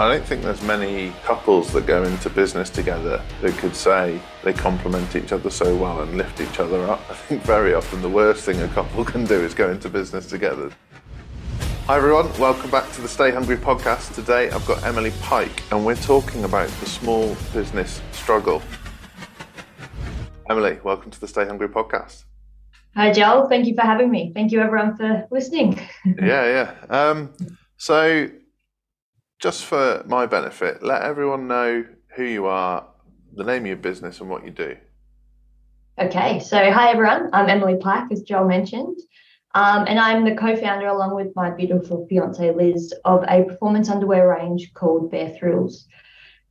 I don't think there's many couples that go into business together that could say they complement each other so well and lift each other up. I think very often the worst thing a couple can do is go into business together. Hi everyone, welcome back to the Stay Hungry podcast. Today I've got Emily Plack and we're talking about the small business struggle. Emily, welcome to the Stay Hungry podcast. Hi Joel, thank you for having me. Thank you everyone for listening. Yeah. So just for my benefit, let everyone know who you are, the name of your business and what you do. Okay, so hi everyone, I'm Emily Plack, as Joel mentioned, and I'm the co-founder along with my beautiful fiancée Liz of a performance underwear range called Bare Thrills.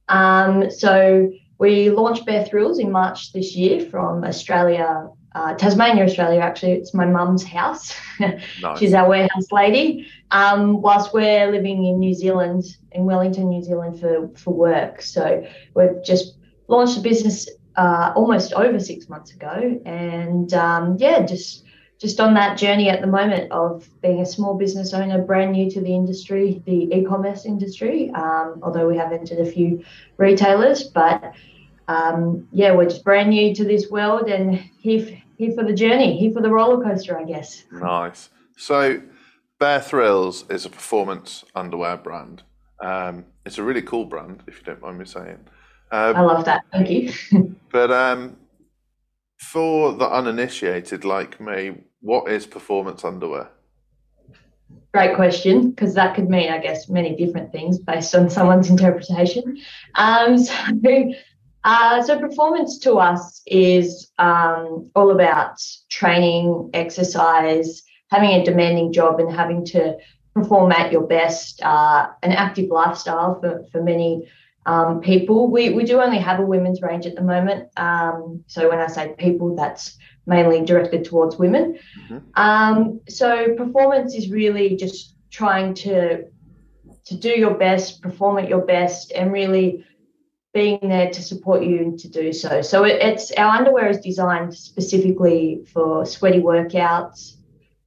So we launched Bare Thrills in March this year from Australia, Tasmania, Australia, actually. It's my mum's house. Nice. She's our warehouse lady. Whilst we're living in New Zealand, in Wellington, New Zealand for work. So we've just launched the business almost over 6 months ago. And just on that journey at the moment of being a small business owner, brand new to the industry, the e-commerce industry, although we have entered a few retailers, but we're just brand new to this world and here for the journey, here for the roller coaster, I guess. Nice. So Bare Thrills is a performance underwear brand. It's a really cool brand, if you don't mind me saying. I love that. Thank you. But for the uninitiated like me, what is performance underwear? Great question, because that could mean, I guess, many different things based on someone's interpretation. So performance to us is all about training, exercise, having a demanding job and having to perform at your best, an active lifestyle for many people. We do only have a women's range at the moment. So when I say people, that's mainly directed towards women. Mm-hmm. So performance is really just trying to do your best, perform at your best, and really being there to support you to do so. So it's our underwear is designed specifically for sweaty workouts.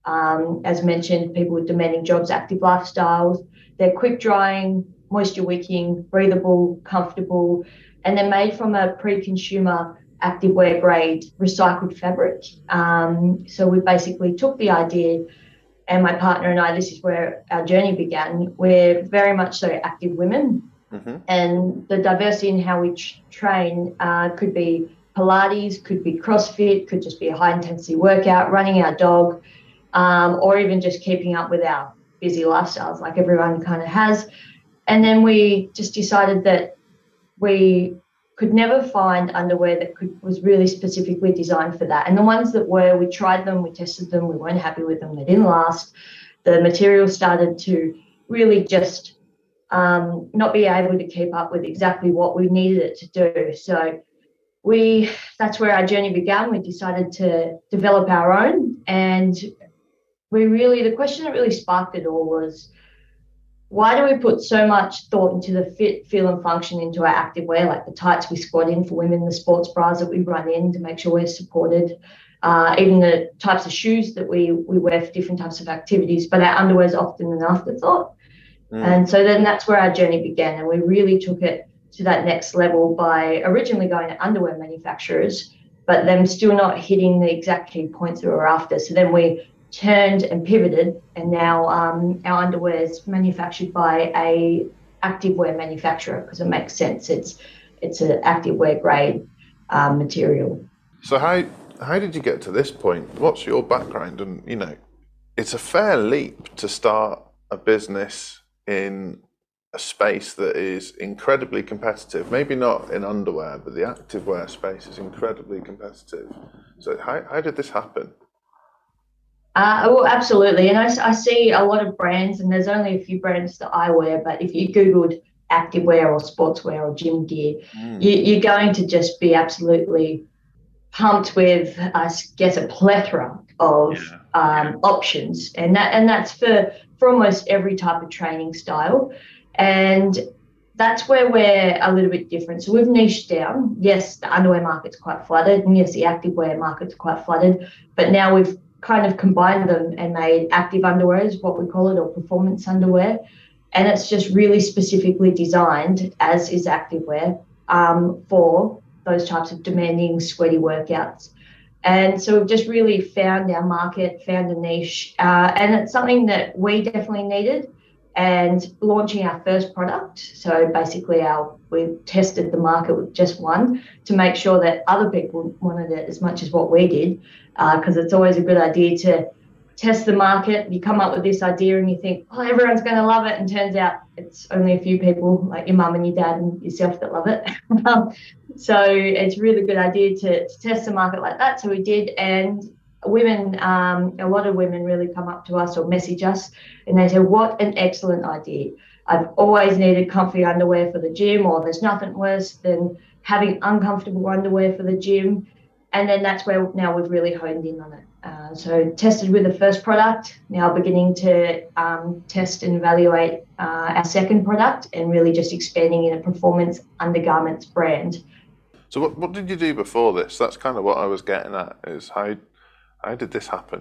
As mentioned, people with demanding jobs, active lifestyles. They're quick drying, moisture wicking, breathable, comfortable, and they're made from a pre-consumer activewear grade recycled fabric. So we basically took the idea, and my partner and I, this is where our journey began. We're very much so active women. Mm-hmm. And the diversity in how we train could be Pilates, could be CrossFit, could just be a high-intensity workout, running our dog, or even just keeping up with our busy lifestyles like everyone kind of has. And then we just decided that we could never find underwear that was really specifically designed for that. And the ones that were, we tried them, we tested them, we weren't happy with them, they didn't last. The material started to really just not be able to keep up with exactly what we needed it to do. So that's where our journey began. We decided to develop our own, and the question that really sparked it all was, why do we put so much thought into the fit, feel and function into our activewear, like the tights we squat in for women, the sports bras that we run in to make sure we're supported, even the types of shoes that we wear for different types of activities, but our underwear is often an afterthought. And so then that's where our journey began, and we really took it to that next level by originally going to underwear manufacturers, but them still not hitting the exact key points that we were after. So then we turned and pivoted, and now our underwear is manufactured by a activewear manufacturer because it makes sense. It's an activewear grade material. So how did you get to this point? What's your background? And it's a fair leap to start a business in a space that is incredibly competitive, maybe not in underwear, but the activewear space is incredibly competitive. So how did this happen? Well, absolutely. And I see a lot of brands, and there's only a few brands that I wear, but if you Googled activewear or sportswear or gym gear, you're going to just be absolutely pumped with, I guess, a plethora of options. And that's for almost every type of training style. And that's where we're a little bit different. So we've niched down. Yes, the underwear market's quite flooded, and yes, the activewear market's quite flooded. But now we've kind of combined them and made active underwear is what we call it, or performance underwear. And it's just really specifically designed, as is activewear, for those types of demanding, sweaty workouts. And so we've just really found our market, found a niche, and it's something that we definitely needed. And launching our first product, so basically we tested the market with just one to make sure that other people wanted it as much as what we did, because it's always a good idea to test the market. You come up with this idea and you think, oh, everyone's going to love it, and turns out it's only a few people, like your mum and your dad and yourself, that love it. So it's a really good idea to test the market like that. So we did, and women, a lot of women really come up to us or message us and they say, what an excellent idea. I've always needed comfy underwear for the gym, or there's nothing worse than having uncomfortable underwear for the gym. And then that's where now we've really honed in on it. So tested with the first product, now beginning to test and evaluate our second product, and really just expanding in a performance undergarments brand. So what did you do before this? That's kind of what I was getting at, is how did this happen?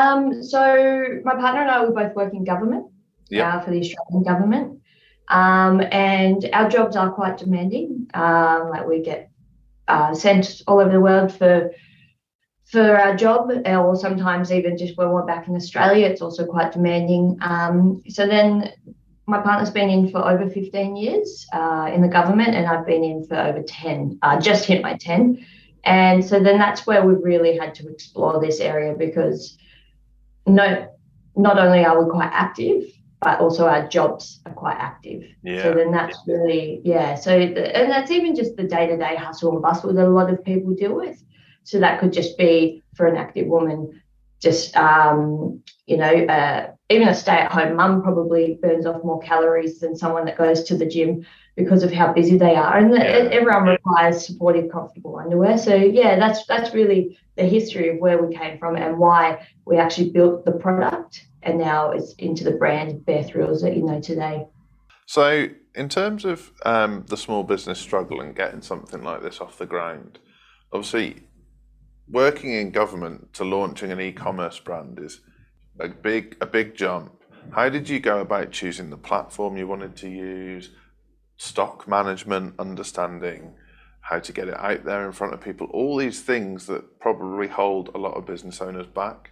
So my partner and I were both working government, for the Australian government. And our jobs are quite demanding. Like we get sent all over the world for our job, or sometimes even just when we're back in Australia, it's also quite demanding. So then my partner's been in for over 15 years in the government, and I've been in for over 10, just hit my 10. And so then that's where we've really had to explore this area, because not only are we quite active, but also our jobs are quite active. Yeah. So then that's really, and that's even just the day-to-day hustle and bustle that a lot of people deal with. So that could just be, for an active woman, just, even a stay-at-home mum probably burns off more calories than someone that goes to the gym because of how busy they are. And everyone requires supportive, comfortable underwear. So, that's really the history of where we came from and why we actually built the product, and now it's into the brand Bare Thrills that you know today. So in terms of the small business struggle and getting something like this off the ground, obviously working in government to launching an e-commerce brand is a big jump. How did you go about choosing the platform you wanted to use, stock management, understanding how to get it out there in front of people, all these things that probably hold a lot of business owners back?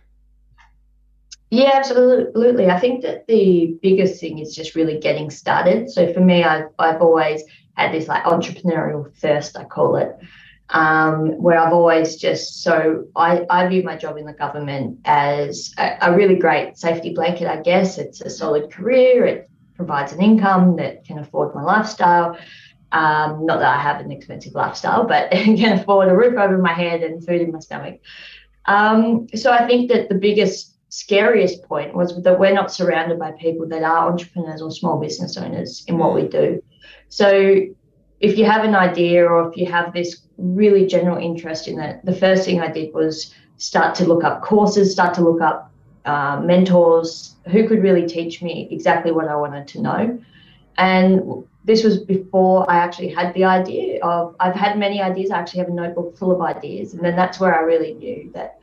Yeah, absolutely. I think that the biggest thing is just really getting started. So for me, I've always had this like entrepreneurial thirst, I call it, where I've always just, so I view my job in the government as a really great safety blanket, I guess. It's a solid career. It provides an income that can afford my lifestyle. Not that I have an expensive lifestyle, but it can afford a roof over my head and food in my stomach. So I think that the biggest, scariest point was that we're not surrounded by people that are entrepreneurs or small business owners in what we do. So if you have an idea, or if you have this really general interest in it, the first thing I did was start to look up courses, start to look up mentors who could really teach me exactly what I wanted to know. And this was before I actually had the idea of, I've had many ideas, I actually have a notebook full of ideas. And then that's where I really knew that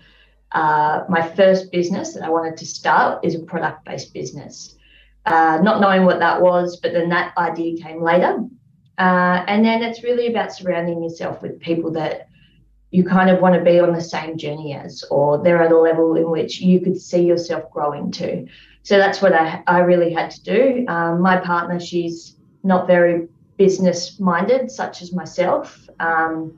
my first business that I wanted to start is a product-based business. Not knowing what that was, but then that idea came later. And then it's really about surrounding yourself with people that you kind of want to be on the same journey as, or they're at a level in which you could see yourself growing to. So that's what I really had to do. My partner, she's not very business-minded, such as myself. And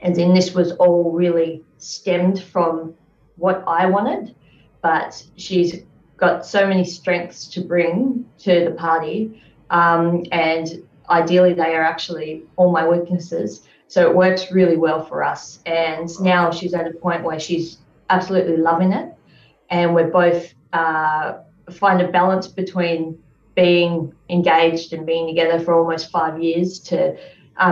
then this was all really stemmed from what I wanted, but she's got so many strengths to bring to the party, and ideally they are actually all my weaknesses, so it works really well for us. And now she's at a point where she's absolutely loving it, and we're both find a balance between being engaged and being together for almost 5 years to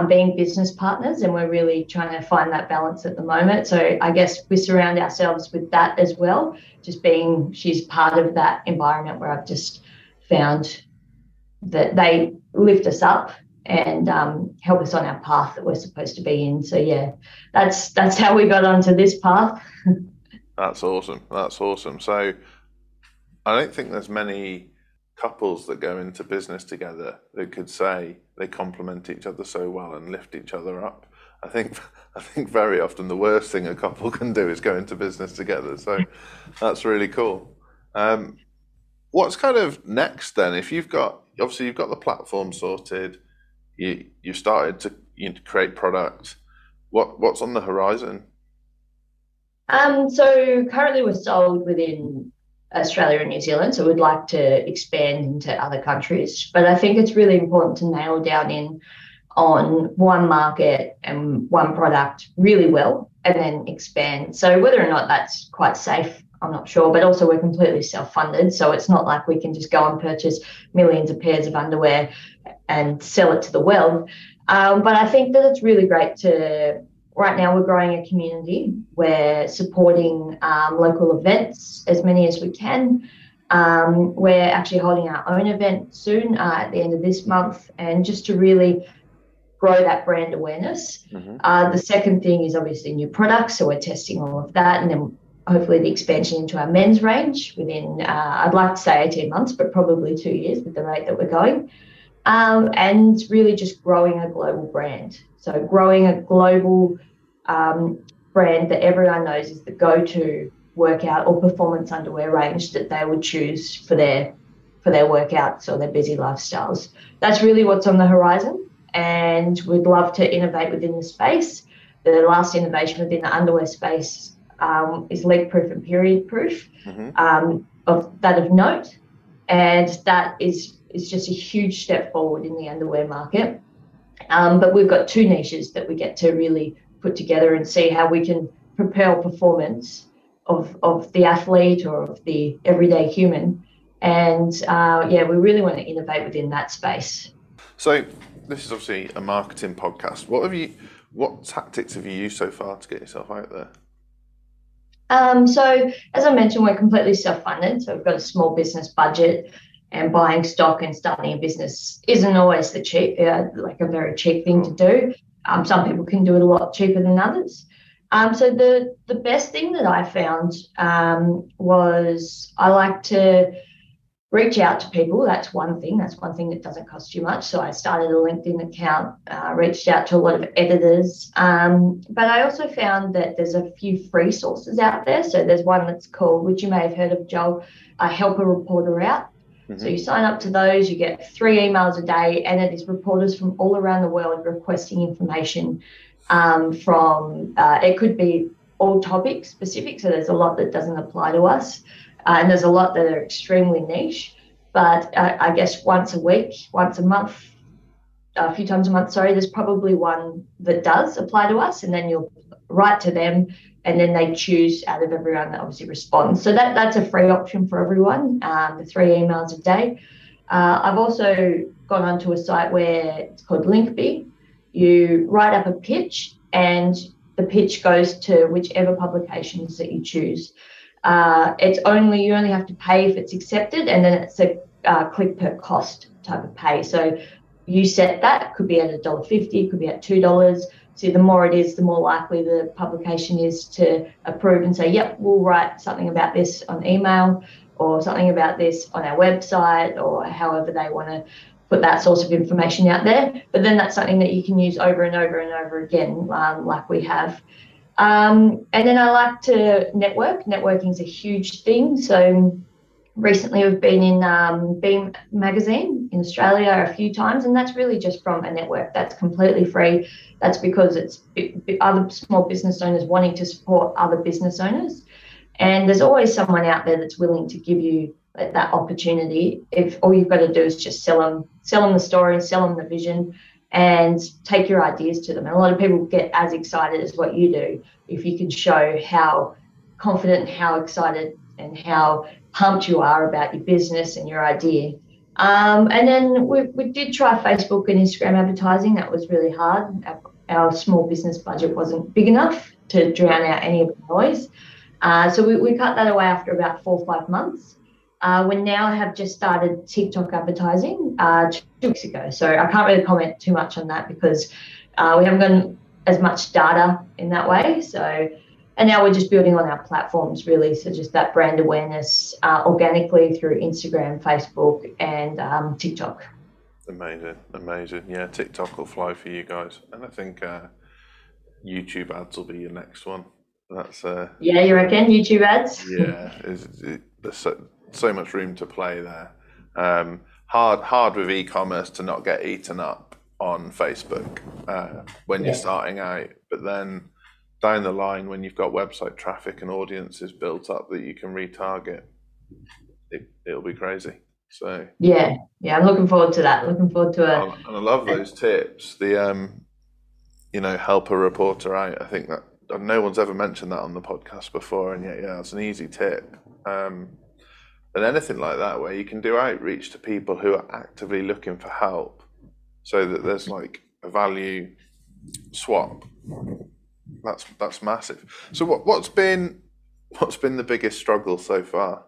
being business partners, and we're really trying to find that balance at the moment. So I guess we surround ourselves with that as well, just being, she's part of that environment where I've just found that they lift us up and help us on our path that we're supposed to be in. So that's how we got onto this path. That's awesome. So I don't think there's many couples that go into business together that could say they complement each other so well and lift each other up. I think very often the worst thing a couple can do is go into business together. So that's really cool. What's kind of next then? If you've got, obviously you've got the platform sorted, you've started to create product. What's on the horizon? So currently we're sold within Australia and New Zealand, so we'd like to expand into other countries. But I think it's really important to nail down in on one market and one product really well and then expand. So whether or not that's quite safe, I'm not sure, but also we're completely self-funded. So it's not like we can just go and purchase millions of pairs of underwear and sell it to the world. But I think that it's really great to... Right now we're growing a community. We're supporting local events, as many as we can. We're actually holding our own event soon at the end of this month, and just to really grow that brand awareness. Mm-hmm. The second thing is obviously new products, so we're testing all of that, and then hopefully the expansion into our men's range within, I'd like to say 18 months, but probably 2 years with the rate that we're going. And really just growing a global brand. So growing a global brand that everyone knows is the go-to workout or performance underwear range that they would choose for their workouts or their busy lifestyles. That's really what's on the horizon, and we'd love to innovate within the space. The last innovation within the underwear space is leak-proof and period-proof, mm-hmm. Of note, and that is just a huge step forward in the underwear market. But we've got two niches that we get to really put together and see how we can propel performance of the athlete or of the everyday human. And yeah, we really want to innovate within that space. So this is obviously a marketing podcast. What tactics have you used so far to get yourself out there? So as I mentioned, we're completely self-funded. So we've got a small business budget. And buying stock and starting a business isn't always the cheap, like a very cheap thing to do. Some people can do it a lot cheaper than others. So the best thing that I found was I like to reach out to people. That's one thing. That's one thing that doesn't cost you much. So I started a LinkedIn account, reached out to a lot of editors. But I also found that there's a few free sources out there. So there's one that's called, which you may have heard of, Joel, Help a Reporter Out. So you sign up to those, you get 3 emails a day, and it is reporters from all around the world requesting information from, it could be all topic specific, so there's a lot that doesn't apply to us, and there's a lot that are extremely niche, but I guess a few times a month, there's probably one that does apply to us, and then you'll write to them, and then they choose out of everyone that obviously responds. So that's a free option for everyone, the 3 emails a day. I've also gone onto a site where it's called LinkBee. You write up a pitch, and the pitch goes to whichever publications that you choose. You only have to pay if it's accepted, and then it's a click per cost type of pay. So you set that, could be at $1.50, could be at $2. So the more it is, the more likely the publication is to approve and say, yep, we'll write something about this on email or something about this on our website, or however they want to put that source of information out there. But then that's something that you can use over and over and over again, like we have. And then I like to network. Networking is a huge thing. So recently we've been in Beam Magazine in Australia a few times, and that's really just from a network that's completely free. That's because it's other small business owners wanting to support other business owners, and there's always someone out there that's willing to give you that opportunity if all you've got to do is just sell them the story, sell them the vision, and take your ideas to them. And a lot of people get as excited as what you do if you can show how confident, how excited, and how pumped you are about your business and your idea. And then we did try Facebook and Instagram advertising. That was really hard. Our small business budget wasn't big enough to drown out any of the noise. So we cut that away after about 4 or 5 months. We now have just started TikTok advertising 2 weeks ago. So I can't really comment too much on that because we haven't gotten as much data in that way. So And now we're just building on our platforms, really. So just that brand awareness organically through Instagram, Facebook, and TikTok. Amazing, amazing. Yeah, TikTok will fly for you guys. And I think YouTube ads will be your next one. That's yeah, you reckon YouTube ads? Yeah, there's so much room to play there. Hard with e-commerce to not get eaten up on Facebook when you're starting out. But then down the line, when you've got website traffic and audiences built up that you can retarget, it'll be crazy. So yeah, I'm looking forward to that. Looking forward to it. And I love those tips. The help a reporter out. I think that no one's ever mentioned that on the podcast before, and yet it's an easy tip. And anything like that where you can do outreach to people who are actively looking for help, so that there's like a value swap. That's massive. So what's been the biggest struggle so far?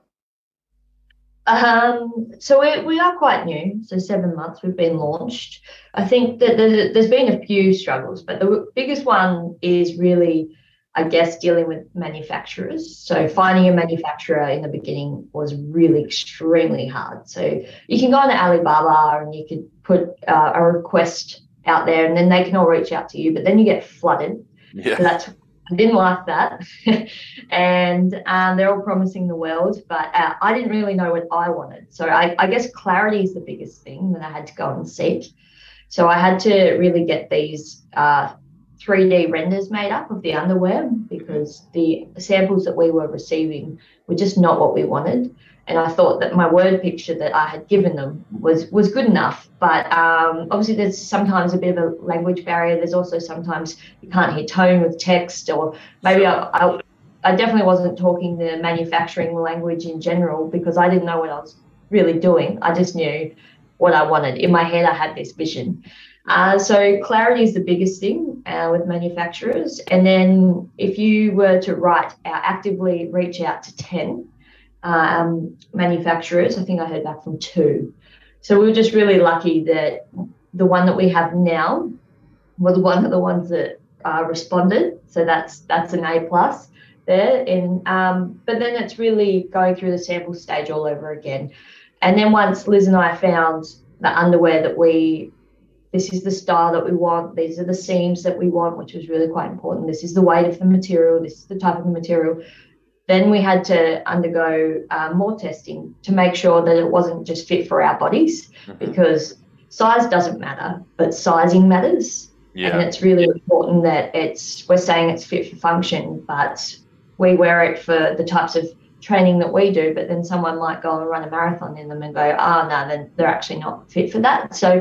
So we are quite new. So 7 months we've been launched. I think that there's been a few struggles, but the biggest one is really, I guess, dealing with manufacturers. So finding a manufacturer in the beginning was really extremely hard. So you can go on to Alibaba and you could put a request out there, and then they can all reach out to you, but then you get flooded. Yeah. So that's, I didn't like that. And they're all promising the world, but I didn't really know what I wanted. So I guess clarity is the biggest thing that I had to go and seek. So I had to really get these 3D renders made up of the underwear, because the samples that we were receiving were just not what we wanted. And I thought that my word picture that I had given them was good enough. But obviously there's sometimes a bit of a language barrier. There's also sometimes you can't hear tone with text, or maybe I definitely wasn't talking the manufacturing language in general, because I didn't know what I was really doing. I just knew what I wanted. In my head, I had this vision. So clarity is the biggest thing with manufacturers. And then if you were to actively reach out to 10 manufacturers, I think I heard back from 2. So we were just really lucky that the one that we have now was one of the ones that responded. So that's an A+ there. And but then it's really going through the sample stage all over again. And then once Liz and I found the underwear that this is the style that we want, these are the seams that we want, which was really quite important, this is the weight of the material, this is the type of the material, then we had to undergo more testing to make sure that it wasn't just fit for our bodies, because size doesn't matter, but sizing matters. Yeah. And it's really important that we're saying it's fit for function, but we wear it for the types of training that we do, but then someone might go and run a marathon in them and go, oh no, then they're actually not fit for that. So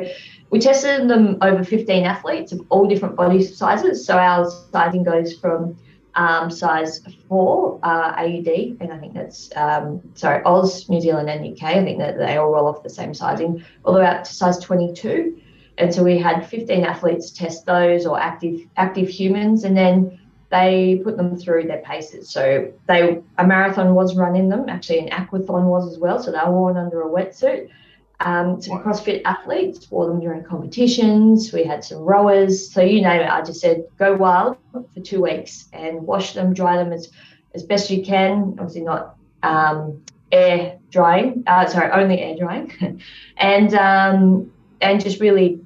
we tested them over 15 athletes of all different body sizes. So our sizing goes from size 4 AUD, and I think that's Oz, New Zealand and UK. I think that they all roll off the same sizing, all the way up to size 22. And so we had 15 athletes test those, or active humans, and then they put them through their paces. So a marathon was run in them, actually an aquathon was as well, so they were worn under a wetsuit. Some CrossFit athletes wore them during competitions. We had some rowers. So you name it, I just said, go wild for 2 weeks and wash them, dry them as best you can. Obviously not air drying, only air drying. And just really,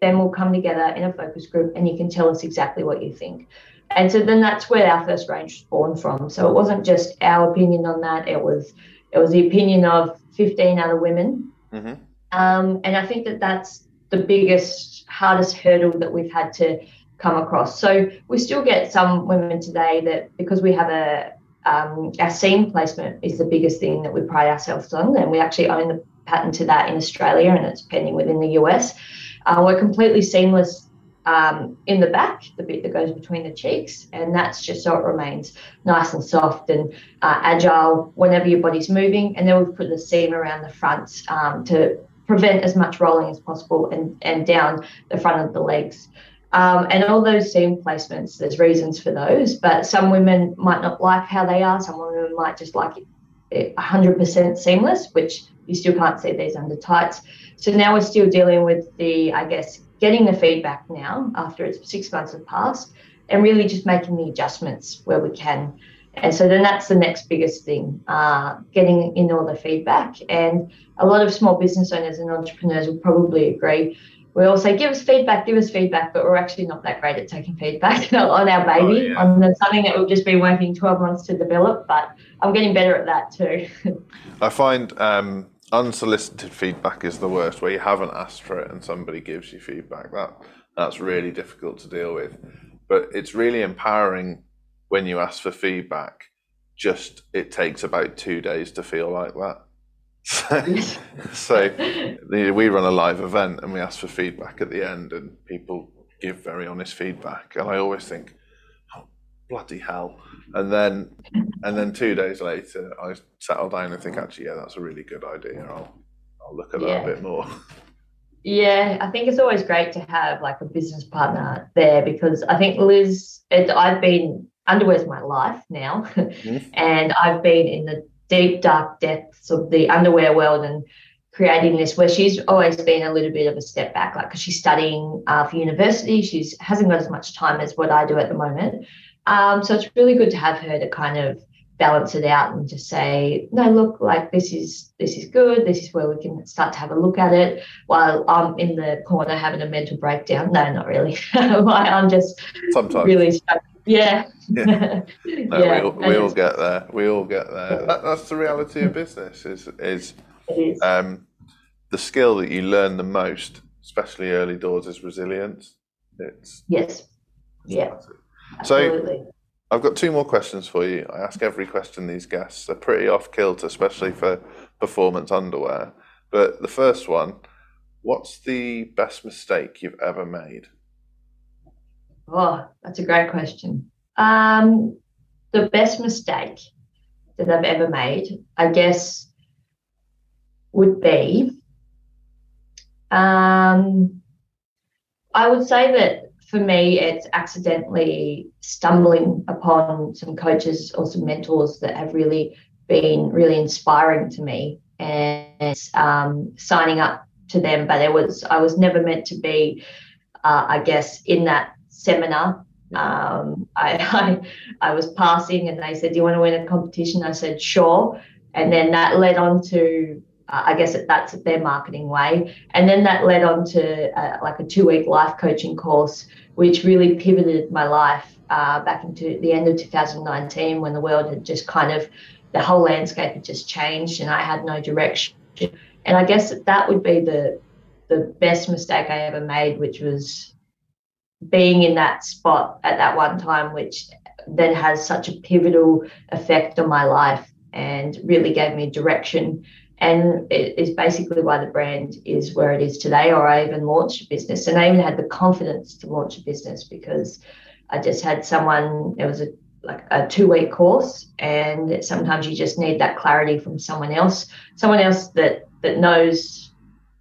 then we'll come together in a focus group and you can tell us exactly what you think. And so then that's where our first range spawned from. So it wasn't just our opinion on that. It was the opinion of 15 other women. Mm-hmm. And I think that that's the biggest, hardest hurdle that we've had to come across. So we still get some women today that, because we have our seam placement is the biggest thing that we pride ourselves on, and we actually own the patent to that in Australia, and it's pending within the US. We're completely seamless in the back, the bit that goes between the cheeks, and that's just so it remains nice and soft and agile whenever your body's moving. And then we've put the seam around the front to prevent as much rolling as possible and down the front of the legs. And all those seam placements, there's reasons for those, but some women might not like how they are. Some women might just like it 100% seamless, which you still can't see these under tights. So now we're still dealing with getting the feedback now after it's 6 months have passed, and really just making the adjustments where we can. And so then that's the next biggest thing, getting in all the feedback. And a lot of small business owners and entrepreneurs will probably agree. We all say, give us feedback, but we're actually not that great at taking feedback on our baby, on something that we've just been working 12 months to develop, but I'm getting better at that too. I find unsolicited feedback is the worst, where you haven't asked for it and somebody gives you feedback. That's really difficult to deal with, but it's really empowering when you ask for feedback. Just it takes about 2 days to feel like that. So we run a live event and we ask for feedback at the end, and people give very honest feedback, and I always think, oh, bloody hell, and then 2 days later I settle down and think, actually, yeah, that's a really good idea. I'll look at that a bit more. Yeah, I think it's always great to have like a business partner there, because I think I've been underwear's my life now. And I've been in the deep, dark depths of the underwear world and creating this, where she's always been a little bit of a step back, like because she's studying for university. She hasn't got as much time as what I do at the moment. So it's really good to have her to kind of balance it out and just say, no, look, like this is good. This is where we can start to have a look at it, while I'm in the corner having a mental breakdown. No, not really. I'm just sometimes really struggling. Yeah. We all get there. That's the reality of business. It is. The skill that you learn the most, especially early doors, is resilience. Absolutely. So I've got two more questions for you. I ask every question these guests. They're pretty off kilter, especially for performance underwear. But the first one, what's the best mistake you've ever made? Oh, that's a great question. The best mistake that I've ever made, I guess, would be, I would say that for me, it's accidentally stumbling upon some coaches or some mentors that have really been really inspiring to me, and signing up to them. But I was never meant to be, I guess, in that seminar. I was passing and they said, do you want to win a competition? I said, sure. And then that led on to, I guess that's their marketing way. And then that led on to like a 2-week life coaching course, which really pivoted my life back into the end of 2019, when the world had just kind of, the whole landscape had just changed and I had no direction. And I guess that would be the best mistake I ever made, which was being in that spot at that one time, which then has such a pivotal effect on my life and really gave me direction. And it is basically why the brand is where it is today, or I even launched a business. And I even had the confidence to launch a business because I just had someone, it was a 2-week course, and sometimes you just need that clarity from someone else that knows,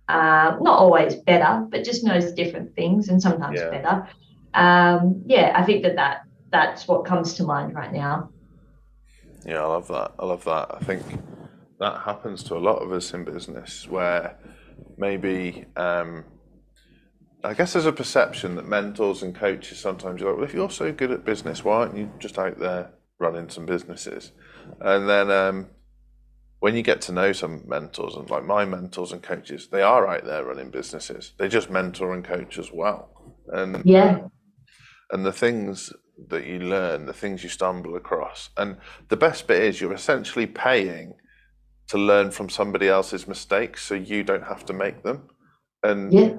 not always better, but just knows different things, and sometimes better. I think that's what comes to mind right now. Yeah, I love that. I think that happens to a lot of us in business, where maybe I guess there's a perception that mentors and coaches sometimes you're like, well, if you're so good at business, why aren't you just out there running some businesses? And then when you get to know some mentors, and like my mentors and coaches, they are out there running businesses. They just mentor and coach as well. And the things that you learn, the things you stumble across, and the best bit is you're essentially paying to learn from somebody else's mistakes, so you don't have to make them. And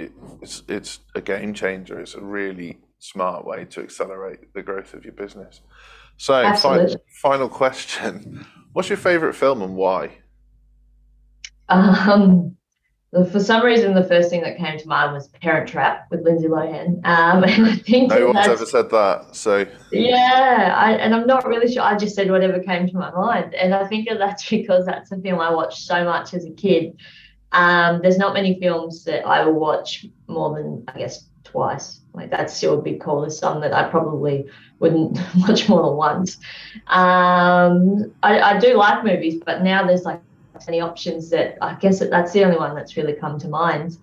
it's a game changer. It's a really smart way to accelerate the growth of your business. So final question. What's your favourite film and why? For some reason, the first thing that came to mind was Parent Trap with Lindsay Lohan. And I think no one's ever said that. So yeah, and I'm not really sure. I just said whatever came to my mind. And I think that's because that's a film I watched so much as a kid. There's not many films that I will watch more than, I guess, twice. Like that's still a big call to some that I probably wouldn't watch more than once. I do like movies, but now there's like so many options that I guess that's the only one that's really come to mind.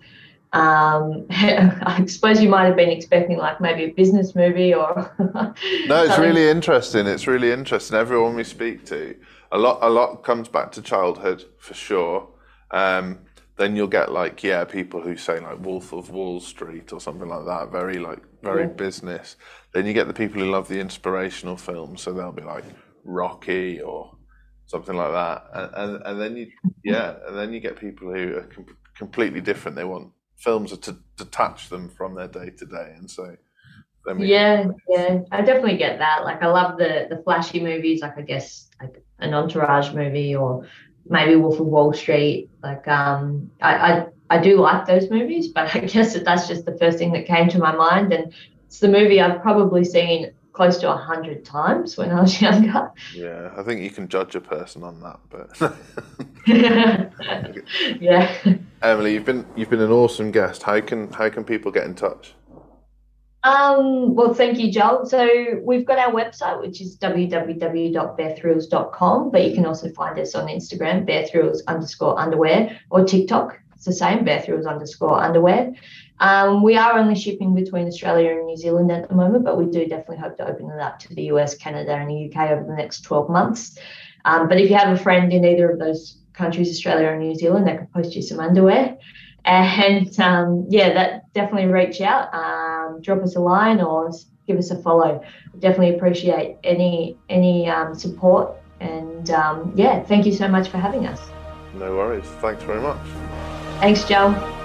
I suppose you might have been expecting like maybe a business movie or no, it's really interesting. It's really interesting. Everyone we speak to, a lot comes back to childhood for sure. Then you'll get like, yeah, people who say like Wolf of Wall Street or something like that, very yeah. business. Then you get the people who love the inspirational films, so they'll be like Rocky or something like that. And then you and then you get people who are completely different. They want films to detach them from their day to day, and so I definitely get that. Like I love the flashy movies, like I guess like an Entourage movie or maybe Wolf of Wall Street. Like I do like those movies, but I guess that's just the first thing that came to my mind, and it's the movie I've probably seen close to 100 times when I was younger. Yeah, I think you can judge a person on that, but yeah. Emily, you've been an awesome guest. How can people get in touch? Well, thank you, Joel. So we've got our website, which is www.barethrills.com, but you can also find us on Instagram, barethrills_underwear, or TikTok. It's the same, barethrills_underwear. We are only shipping between Australia and New Zealand at the moment, but we do definitely hope to open it up to the US, Canada and the UK over the next 12 months. But if you have a friend in either of those countries, Australia or New Zealand, they can post you some underwear. And that definitely reach out, drop us a line or give us a follow. We definitely appreciate any support. And thank you so much for having us. No worries. Thanks very much. Thanks, Joel.